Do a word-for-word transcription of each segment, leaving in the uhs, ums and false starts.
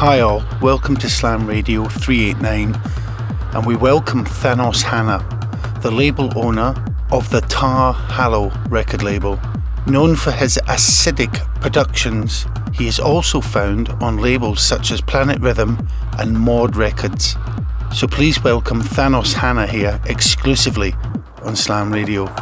Hi all, welcome to Slam Radio three eighty-nine, and we welcome Thanos Hanna, the label owner of the Tar Halo record label. Known for his acidic productions, he is also found on labels such as Planet Rhythm and Mord Records. So please welcome Thanos Hanna here exclusively on Slam Radio.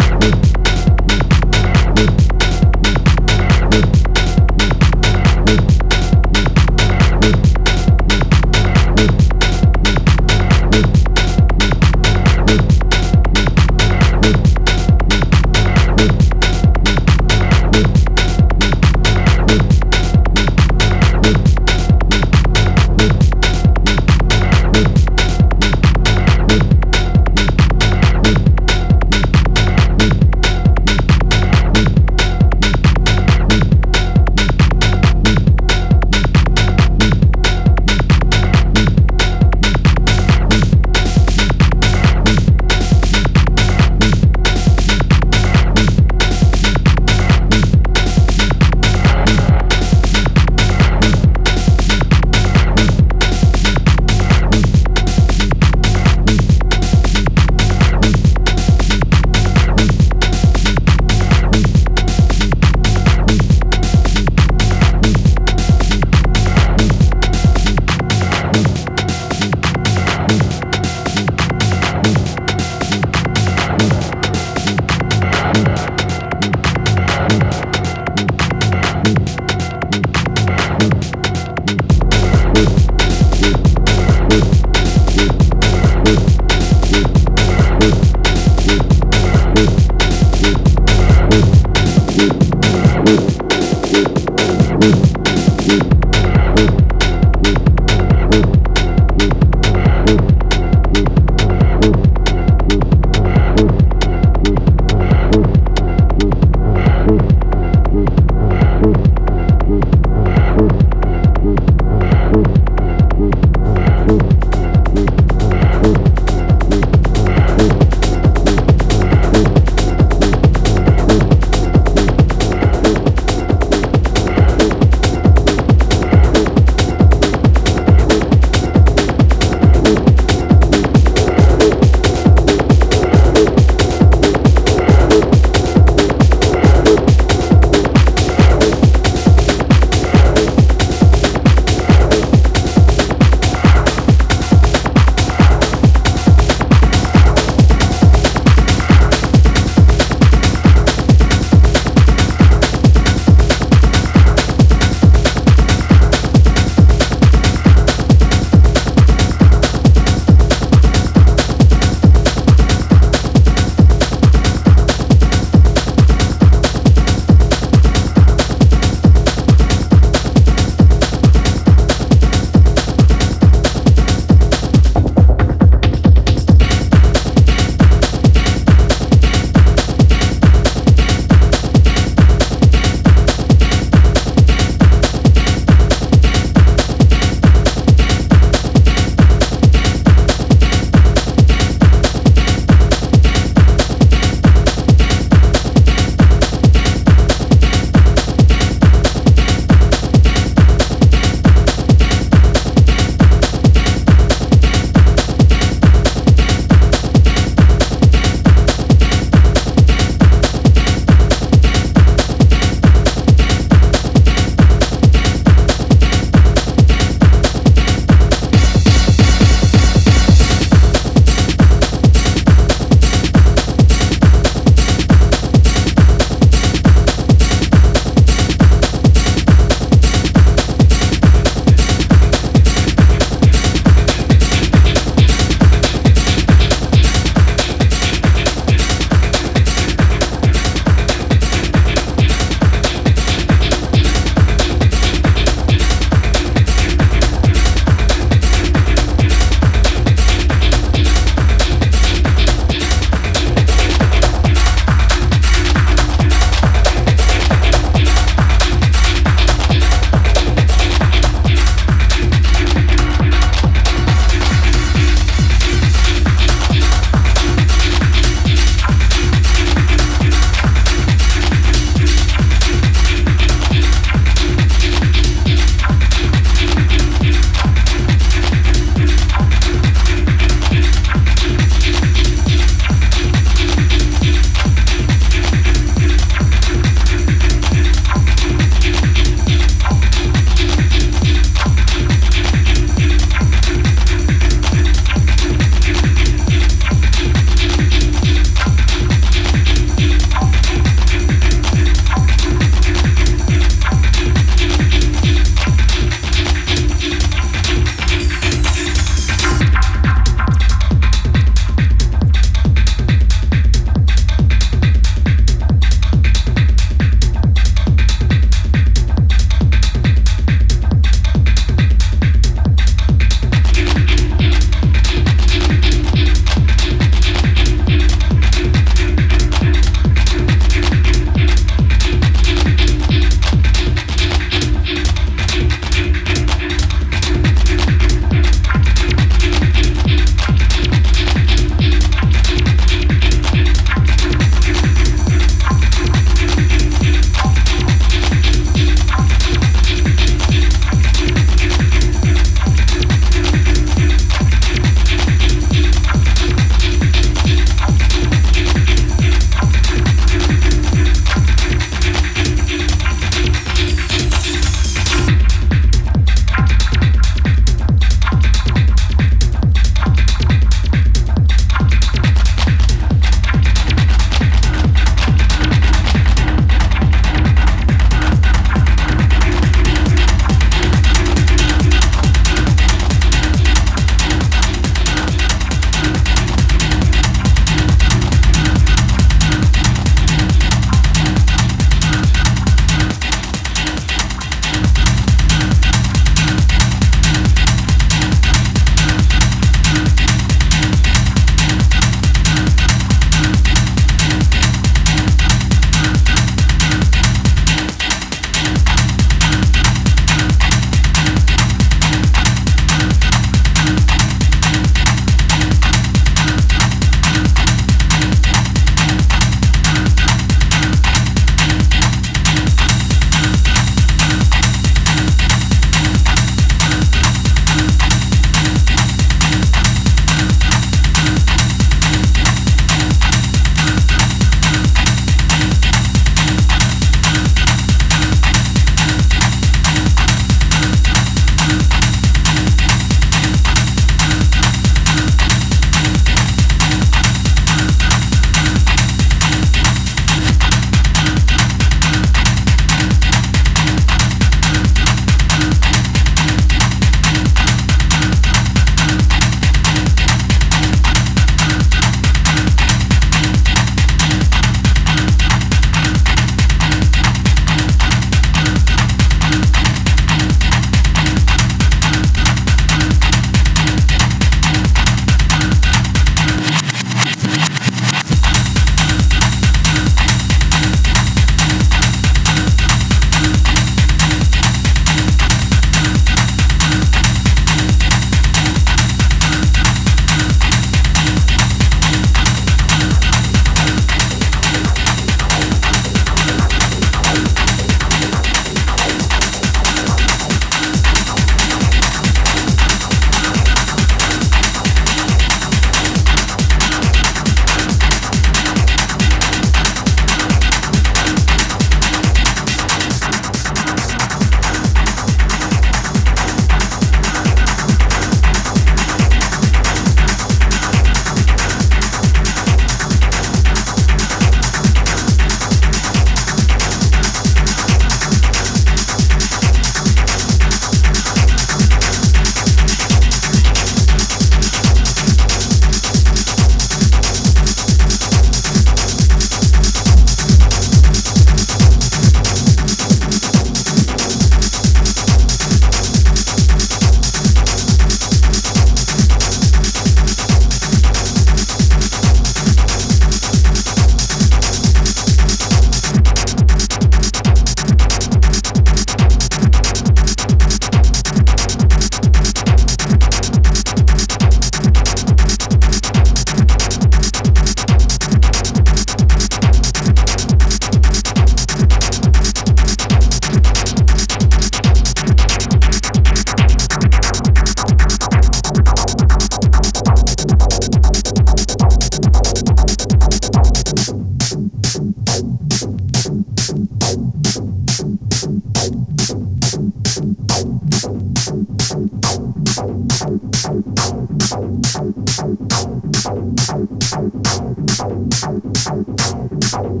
We'll be right back.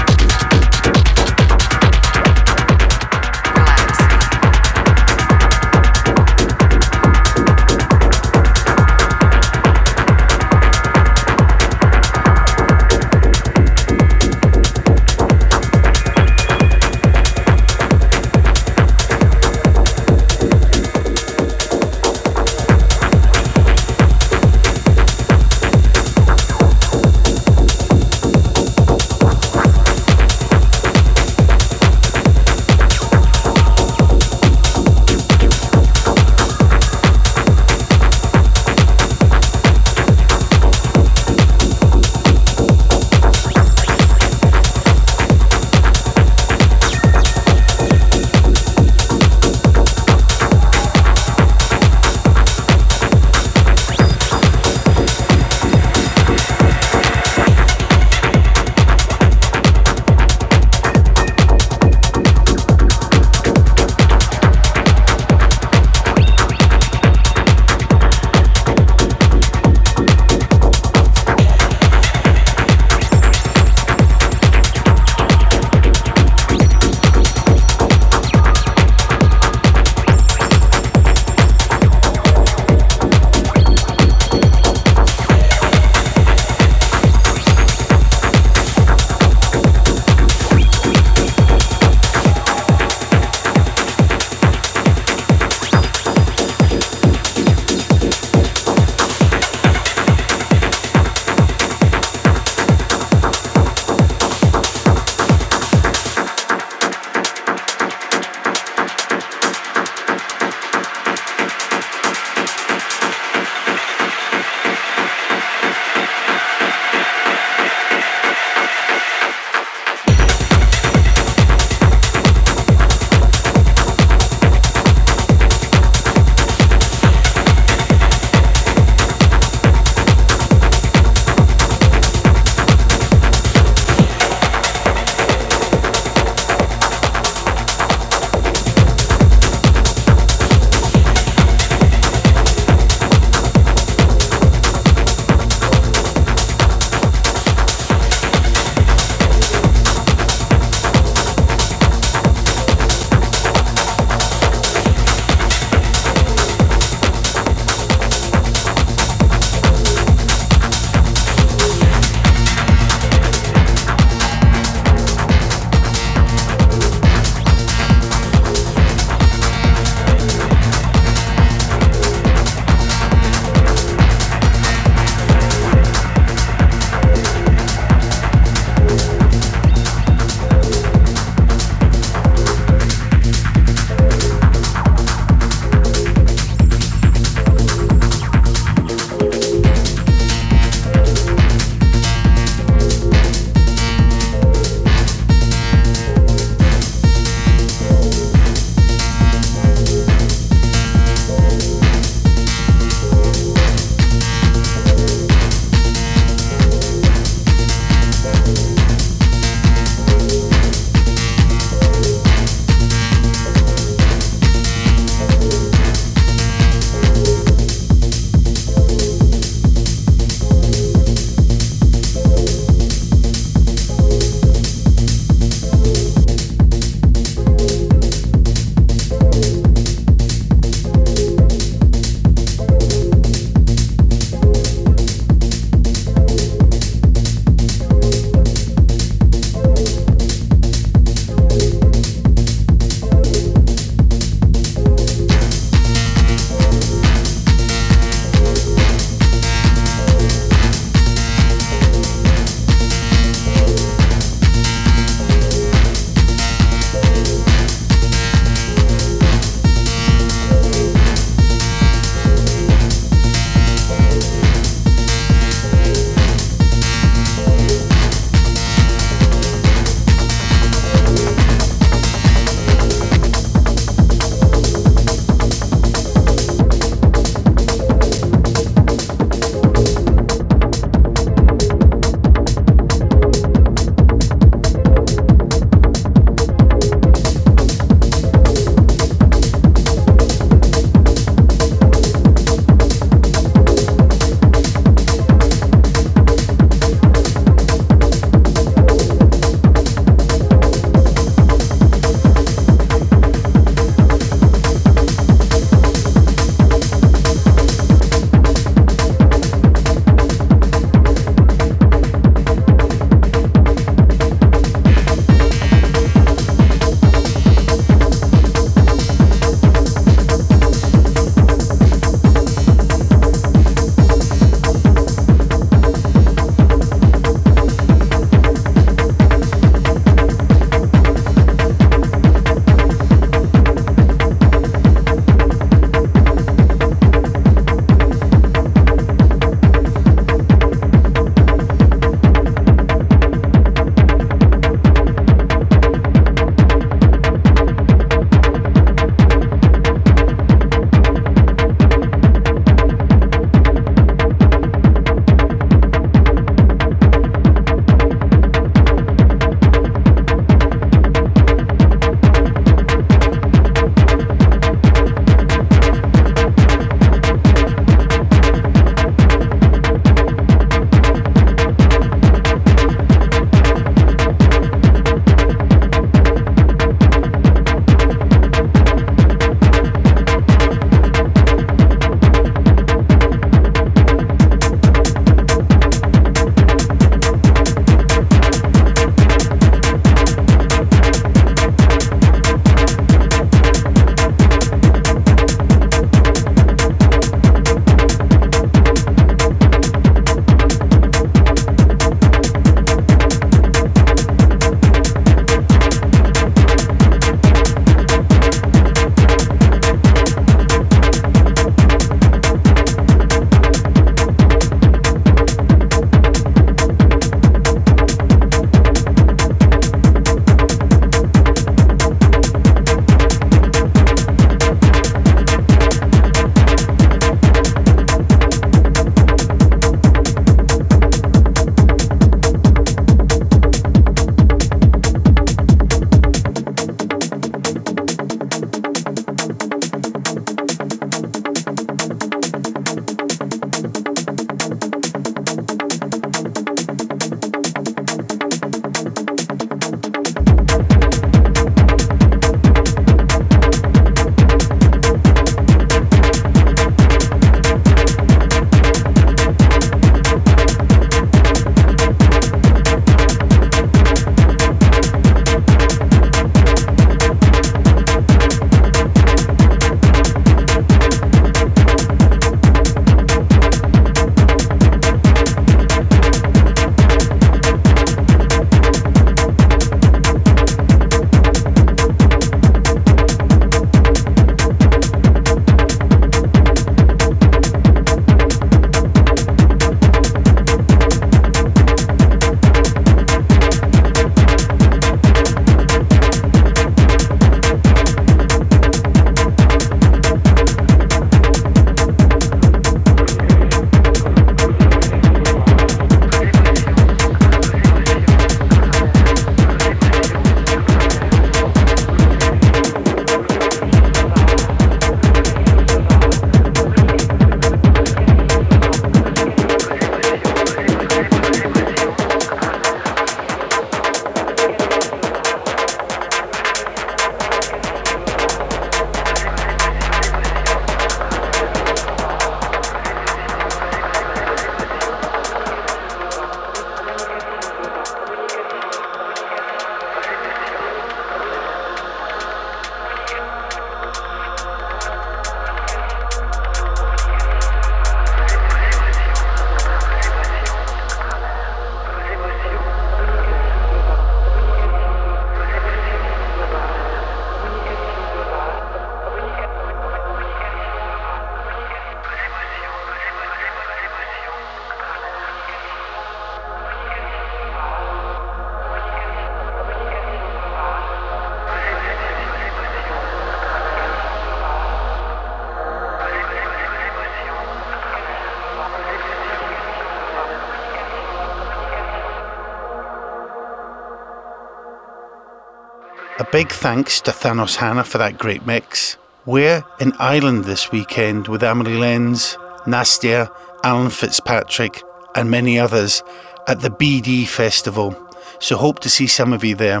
A big thanks to Thanos Hanna for that great mix. We're in Ireland this weekend with Amelie Lenz, Nastia, Alan Fitzpatrick and many others at the B D Festival, so hope to see some of you there.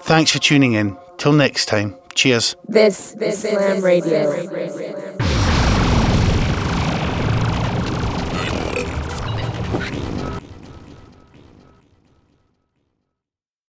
Thanks for tuning in. Till next time, cheers. This, this is Slam Radio.